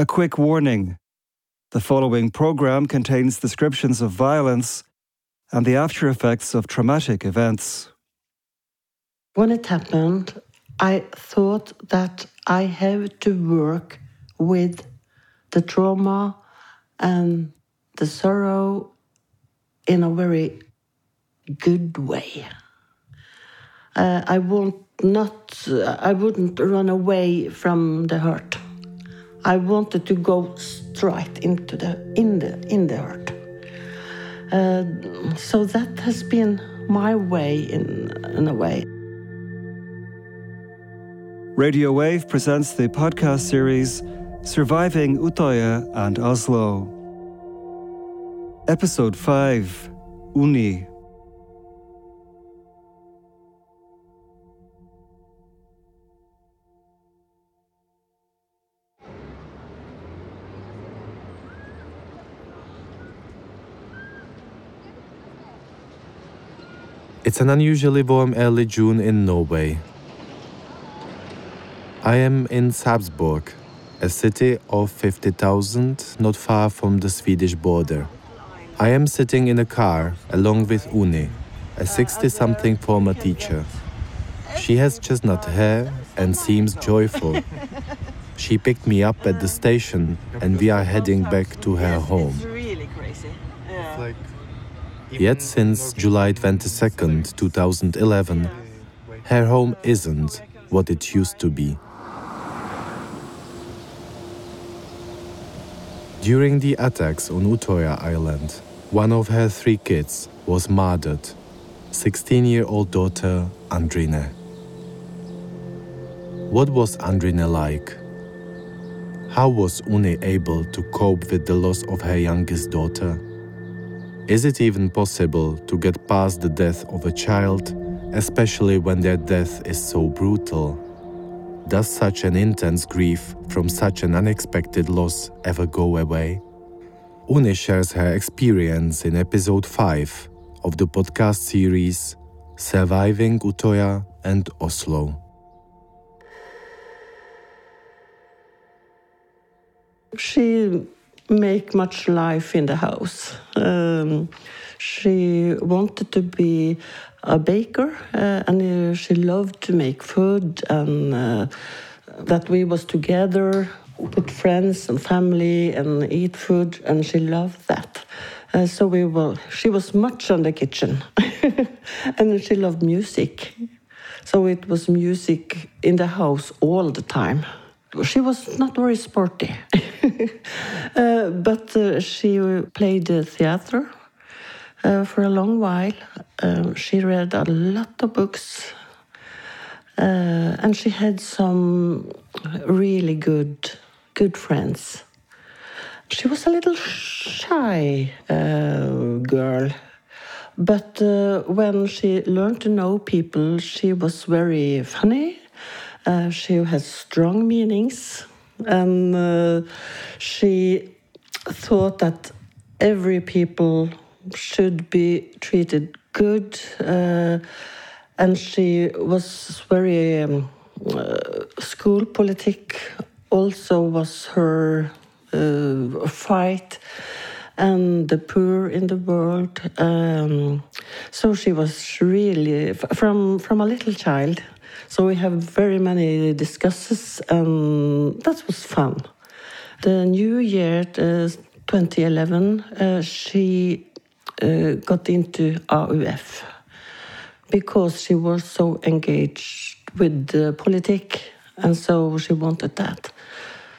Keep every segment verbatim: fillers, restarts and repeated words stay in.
A quick warning. The following program contains descriptions of violence and the after effects of traumatic events. When it happened, I thought that I have to work with the trauma and the sorrow in a very good way. Uh, I won't not. I wouldn't run away from the hurt. I wanted to go straight into the in the in the hurt. Uh, so that has been my way in in a way. Radio Wave presents the podcast series Surviving Utøya and Oslo. Episode five, Unni. It's an unusually warm early June in Norway. I am in Sarpsborg, a city of fifty thousand not far from the Swedish border. I am sitting in a car along with Unni, a sixty-something former teacher. She has chestnut hair and seems joyful. She picked me up at the station and we are heading back to her home. It's really crazy. Yeah. Yet since July twenty-second, twenty eleven, her home isn't what it used to be. During the attacks on Utøya Island, one of her three kids was murdered, sixteen-year-old daughter Andrine. What was Andrine like? How was Unni able to cope with the loss of her youngest daughter? Is it even possible to get past the death of a child, especially when their death is so brutal? Does such an intense grief from such an unexpected loss ever go away? Unni shares her experience in episode five of the podcast series Surviving Utøya and Oslo. She make much life in the house. Um, she wanted to be a baker uh, and uh, she loved to make food and uh, that we was together with friends and family and eat food, and she loved that. Uh, so we were, she was much in the kitchen and she loved music. So it was music in the house all the time. She was not very sporty, uh, but uh, she played uh, theater uh, for a long while. Uh, she read a lot of books, uh, and she had some really good, good friends. She was a little shy uh, girl, but uh, when she learned to know people, she was very funny. Uh, she has strong meanings, and uh, she thought that every people should be treated good, uh, and she was very um, uh, school politic also was her uh, fight, and the poor in the world. Um, so she was really from from a little child. So we have very many discussions, and that was fun. The new year, uh, twenty eleven, uh, she uh, got into A U F because she was so engaged with the politics, and so she wanted that.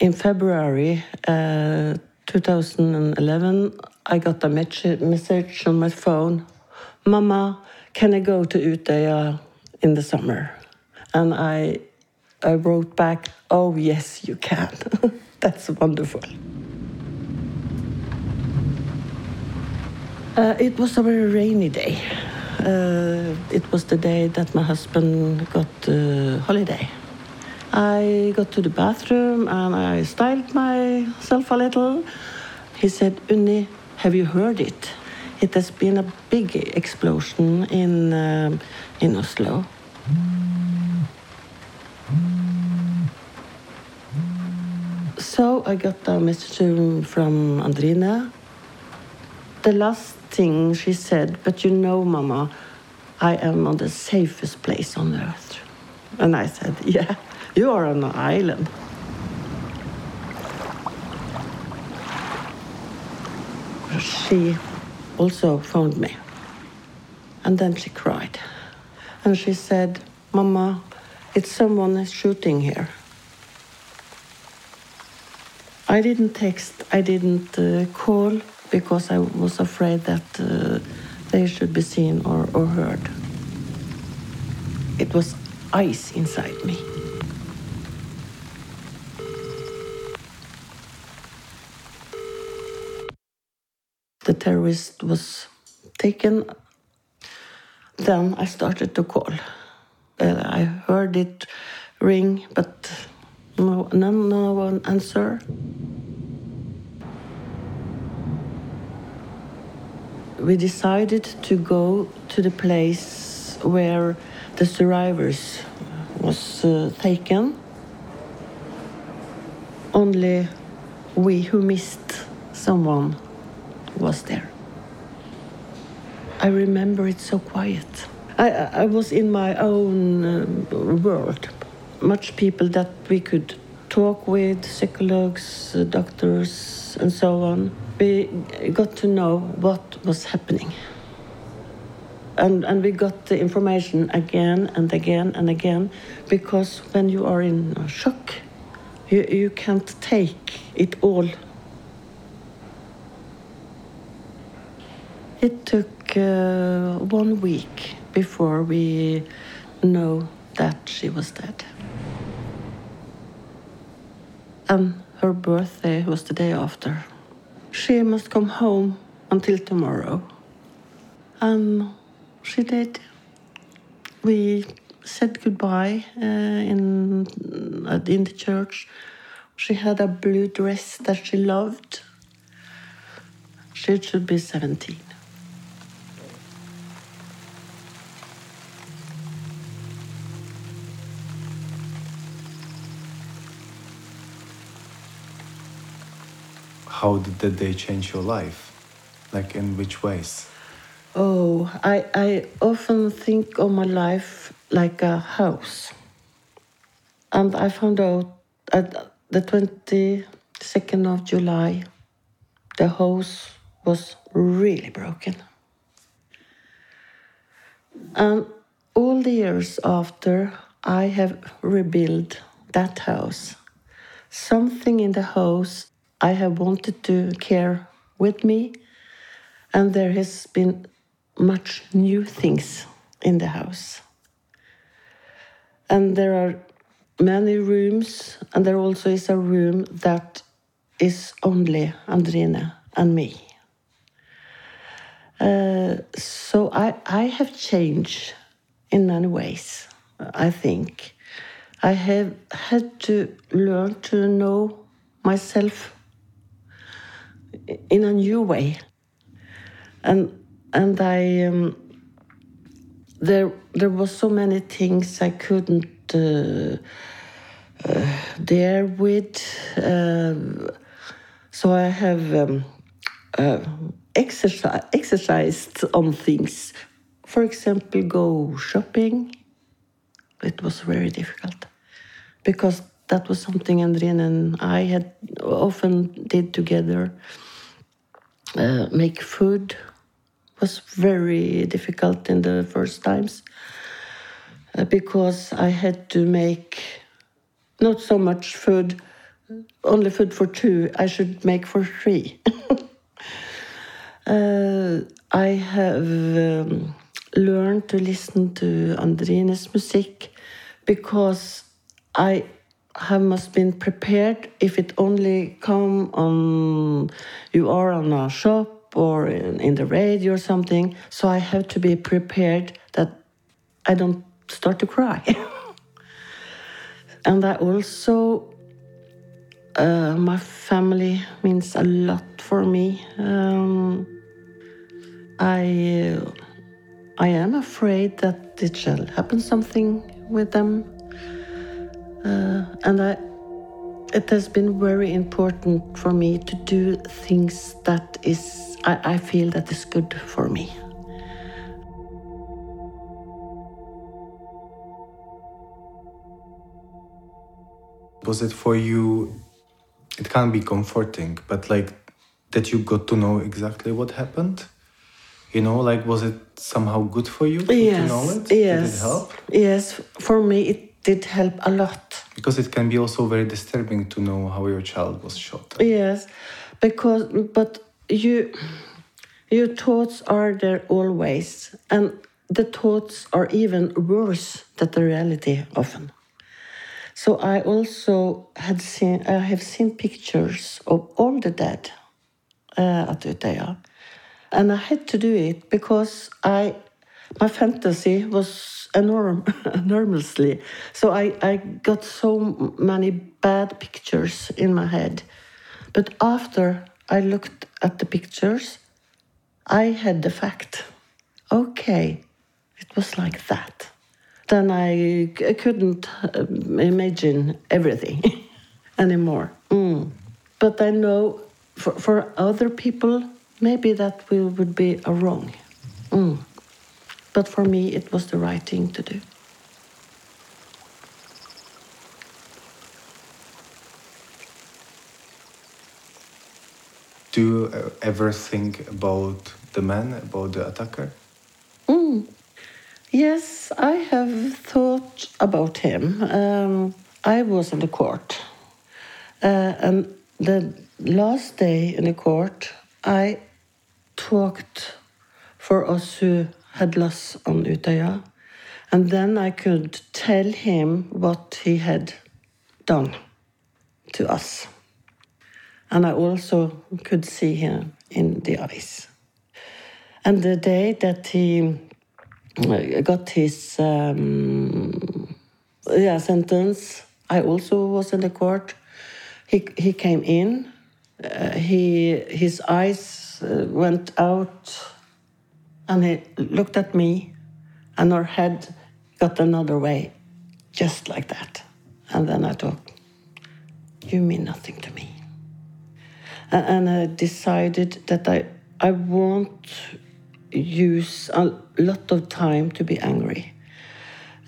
In February uh, twenty eleven, I got a message on my phone, "Mama, can I go to Utøya in the summer?" And I, I wrote back, "Oh, yes, you can." That's wonderful. Uh, it was a very rainy day. Uh, it was the day that my husband got uh, holiday. I got to the bathroom and I styled myself a little. He said, "Unni, have you heard it? It has been a big explosion in, um, in Oslo." So I got a message from Andrine. The last thing she said, but you know, Mama, I am on the safest place on earth. And I said, yeah, you are on an island. She also phoned me. And then she cried. And she said, Mama, it's someone shooting here. I didn't text, I didn't uh, call, because I was afraid that uh, they should be seen or, or heard. It was ice inside me. The terrorist was taken. Then I started to call. Uh, I heard it ring, but no, no, no one answered. We decided to go to the place where the survivors was uh, taken. Only we who missed someone was there. I remember it so quiet. I, I was in my own uh, world. Much people that we could talk with, psychologists, doctors, and so on. We got to know what was happening. And, and we got the information again and again and again, because when you are in shock, you, you can't take it all. It took uh, one week before we know that she was dead. And her birthday was the day after. She must come home until tomorrow. And she did. We said goodbye uh, in, in the church. She had a blue dress that she loved. She should be seventeen. How did that day change your life? Like, in which ways? Oh, I, I often think of my life like a house. And I found out at the twenty-second of July, the house was really broken. And all the years after, I have rebuilt that house. Something in the house I have wanted to care with me, and there has been much new things in the house. And there are many rooms, and there also is a room that is only Andrine and me. Uh, so I, I have changed in many ways, I think. I have had to learn to know myself in a new way, and and I um, there there was so many things I couldn't uh, uh, dare with, uh, so I have um, uh, exercise, exercised on things. For example, go shopping. It was very difficult, because that was something Andrine and I had often did together. Uh, make food was very difficult in the first times, uh, because I had to make not so much food, only food for two. I should make for three. uh, I have um, learned to listen to Andrine's music, because I have must been prepared if it only come on, you are on a shop or in, in the radio or something. So I have to be prepared that I don't start to cry. And I also, uh, my family means a lot for me. Um, I, I am afraid that it shall happen something with them. Uh, and I It has been very important for me to do things that is, I, I feel that is good for me. Was it for you, it can't be comforting, but like that you got to know exactly what happened? You know, like was it somehow good for you yes, to know it? Yes. Did it help? Yes, for me it did help a lot. Because it can be also very disturbing to know how your child was shot. Yes, because, but you, your thoughts are there always, and the thoughts are even worse than the reality often. So I also had seen, I have seen pictures of all the dead uh, at Utøya, and I had to do it because I, my fantasy was enorm, enormously. So I, I got so many bad pictures in my head. But after I looked at the pictures, I had the fact. Okay, it was like that. Then I, I couldn't imagine everything anymore. Mm. But I know for, for other people, maybe that will, would be a wrong. Mm. But for me, it was the right thing to do. Do you ever think about the man, about the attacker? Mm. Yes, I have thought about him. Um, I was in the court. Uh, and the last day in the court, I talked for us who had lost on Utøya. And then I could tell him what he had done to us. And I also could see him in the eyes. And the day that he got his um, yeah, sentence, I also was in the court. He, he came in. Uh, he his eyes uh, went out, and he looked at me, and our head got another way, just like that. And then I thought, you mean nothing to me. And, and I decided that I I won't use a lot of time to be angry,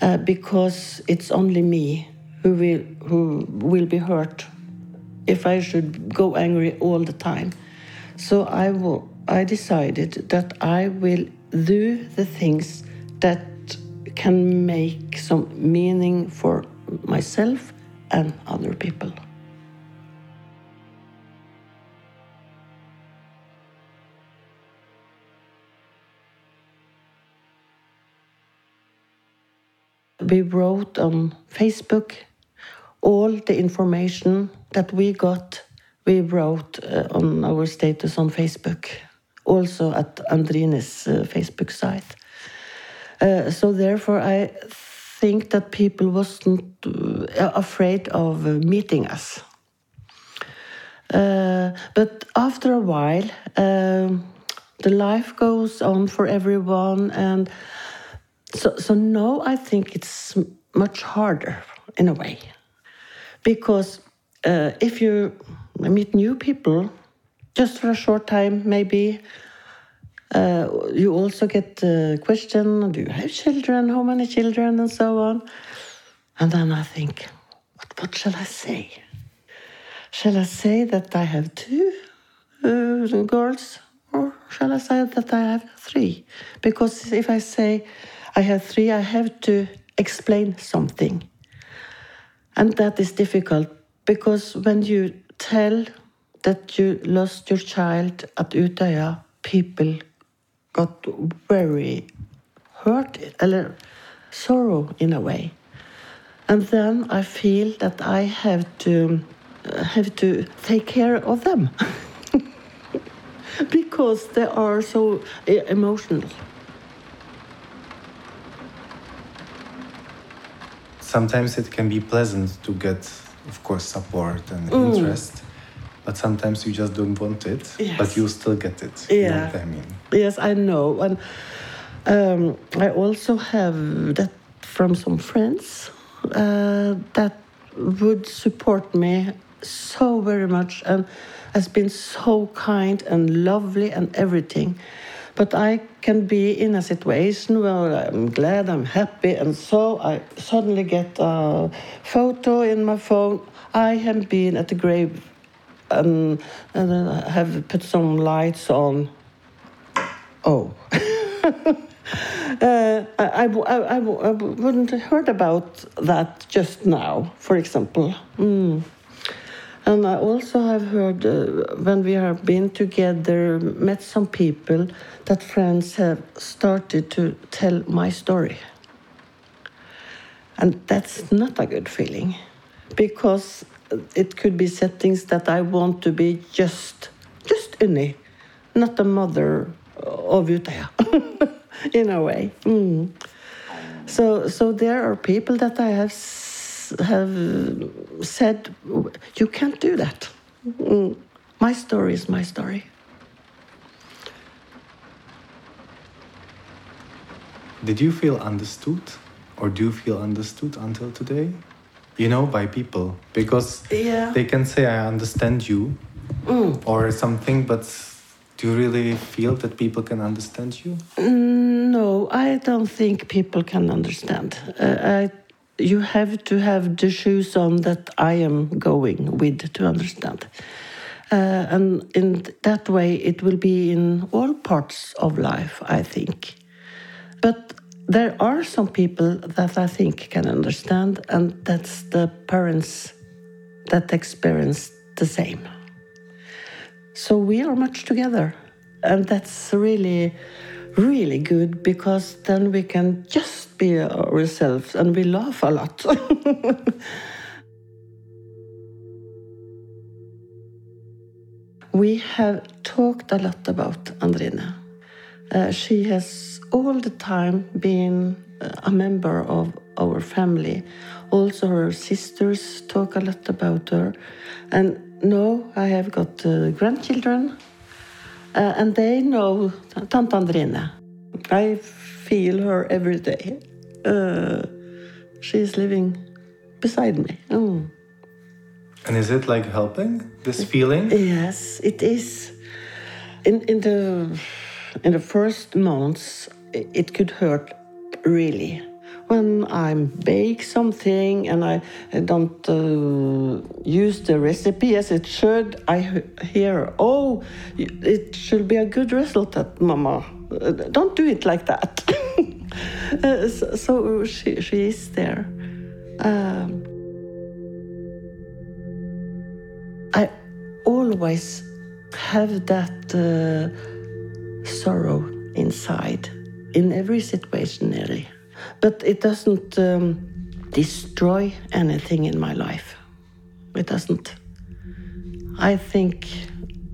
uh, because it's only me who will who will be hurt if I should go angry all the time. So I, will, I decided that I will do the things that can make some meaning for myself and other people. We wrote on Facebook all the information that we got, we wrote uh, on our status on Facebook, also at Andrine's uh, Facebook site. Uh, so therefore, I think that people wasn't uh, afraid of uh, meeting us. Uh, but after a while, uh, the life goes on for everyone, and so, so now I think it's much harder in a way. Because uh, if you meet new people, just for a short time maybe, uh, you also get the question, do you have children, how many children, and so on. And then I think, what, what shall I say? Shall I say that I have two uh, girls, or shall I say that I have three? Because if I say I have three, I have to explain something. And that is difficult, because when you tell that you lost your child at Utøya, people got very hurt, or sorrow in a way. And then I feel that I have to have to take care of them because they are so emotional. Sometimes it can be pleasant to get, of course, support and mm. interest, but sometimes you just don't want it, yes. But you still get it. Yeah. You know what I mean? Yes, I know. And um, I also have that from some friends uh, that would support me so very much and has been so kind and lovely and everything. But I can be in a situation where I'm glad, I'm happy, and so I suddenly get a photo in my phone. I have been at the grave and, and I have put some lights on. Oh. uh, I, I, I, I wouldn't have heard about that just now, for example. Mm. And I also have heard uh, when we have been together, met some people, that friends have started to tell my story. And that's not a good feeling, because it could be settings that I want to be just, just Unni, not the mother of Utøya, in a way. Mm. So, so there are people that I have have said, you can't do that. Mm. My story is my story. Did you feel understood, or do you feel understood until today? You know, by people, because yeah. They can say, I understand you, mm. or something, but do you really feel that people can understand you? Mm, no, I don't think people can understand. Uh, I You have to have the shoes on that I am going with to understand. Uh, and in that way, it will be in all parts of life, I think. But there are some people that I think can understand, and that's the parents that experience the same. So we are much together. And that's really... really good, because then we can just be ourselves and we laugh a lot. We have talked a lot about Andrine. Uh, she has all the time been a member of our family. Also her sisters talk a lot about her. And now I have got uh, grandchildren. Uh, and they know Tante Andrine. I feel her every day. Uh, she is living beside me. Mm. And is it like helping, this feeling? Yes, it is. In in the in the first months, it could hurt really. When I bake something and I, I don't uh, use the recipe as it should, I hear, oh, it should be a good result, that Mama. Don't do it like that. uh, so, so she, she is there. Um, I always have that uh, sorrow inside, in every situation, really. But it doesn't um, destroy anything in my life. It doesn't. I think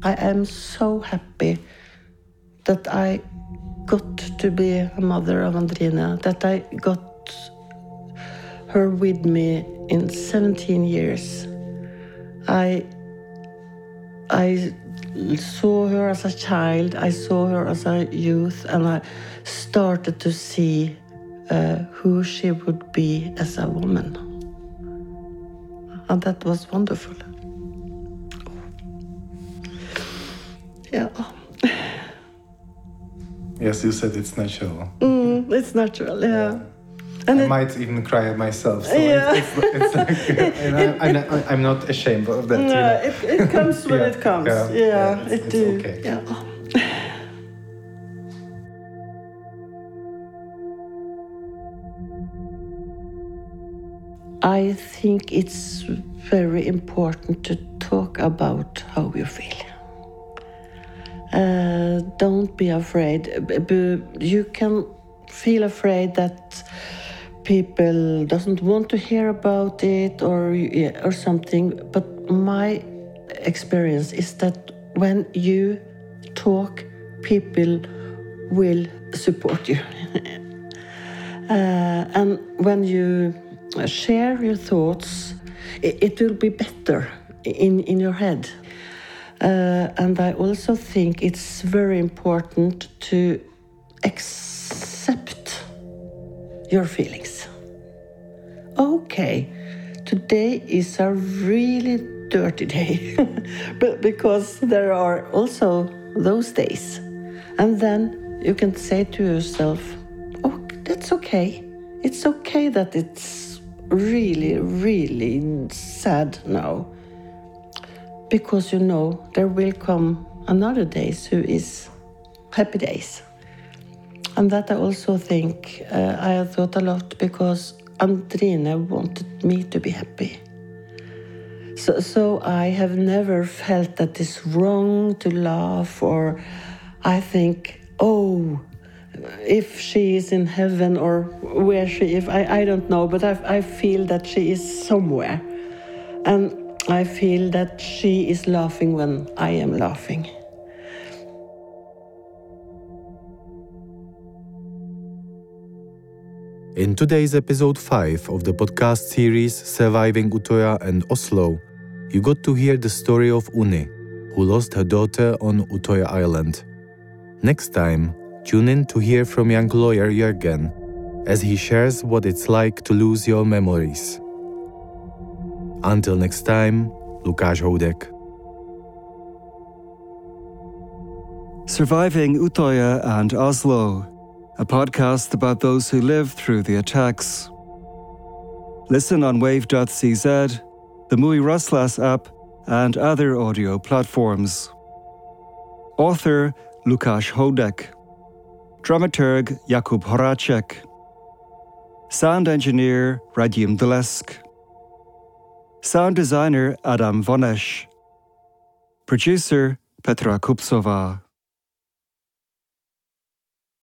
I am so happy that I got to be a mother of Andrine, that I got her with me in seventeen years. I, I saw her as a child, I saw her as a youth, and I started to see Uh, who she would be as a woman. And that was wonderful. Yeah. Yes, you said it's natural. Mm, it's natural, yeah. yeah. And I it, might even cry myself. So yeah. It's, it's, it's like, and it, I, I'm, it, not, I'm not ashamed of that. No, you know? it, it comes when yeah. it comes. Yeah, yeah, yeah it's, it it's do. Okay. Yeah. Oh. I think it's very important to talk about how you feel. Uh, don't be afraid. You can feel afraid that people doesn't want to hear about it or, or something. But my experience is that when you talk, people will support you. uh, and when you... share your thoughts, it will be better in, in your head. Uh, and I also think it's very important to accept your feelings. Okay, Today is a really dirty day, but because there are also those days. And then you can say to yourself, oh, that's okay. It's okay that it's really, really sad now. Because you know there will come another days who is happy days. And that I also think uh, I thought a lot because Andrine wanted me to be happy. So, so I have never felt that it's wrong to laugh, or I think, oh, if she is in heaven or where she is, I, I don't know, but I, I feel that she is somewhere. And I feel that she is laughing when I am laughing. In today's episode five of the podcast series Surviving Utøya and Oslo, you got to hear the story of Unni, who lost her daughter on Utøya Island. Next time, tune in to hear from young lawyer Jørgen, as he shares what it's like to lose your memories. Until next time, Lukáš Houdek. Surviving Utøya and Oslo, a podcast about those who lived through the attacks. Listen on wave dot c z, the mujRozhlas app, and other audio platforms. Author Lukáš Hodák. Dramaturg Jakub Horáček. Sound engineer Radim Dlesk. Sound designer Adam Vonáš. Producer Petra Kupšová.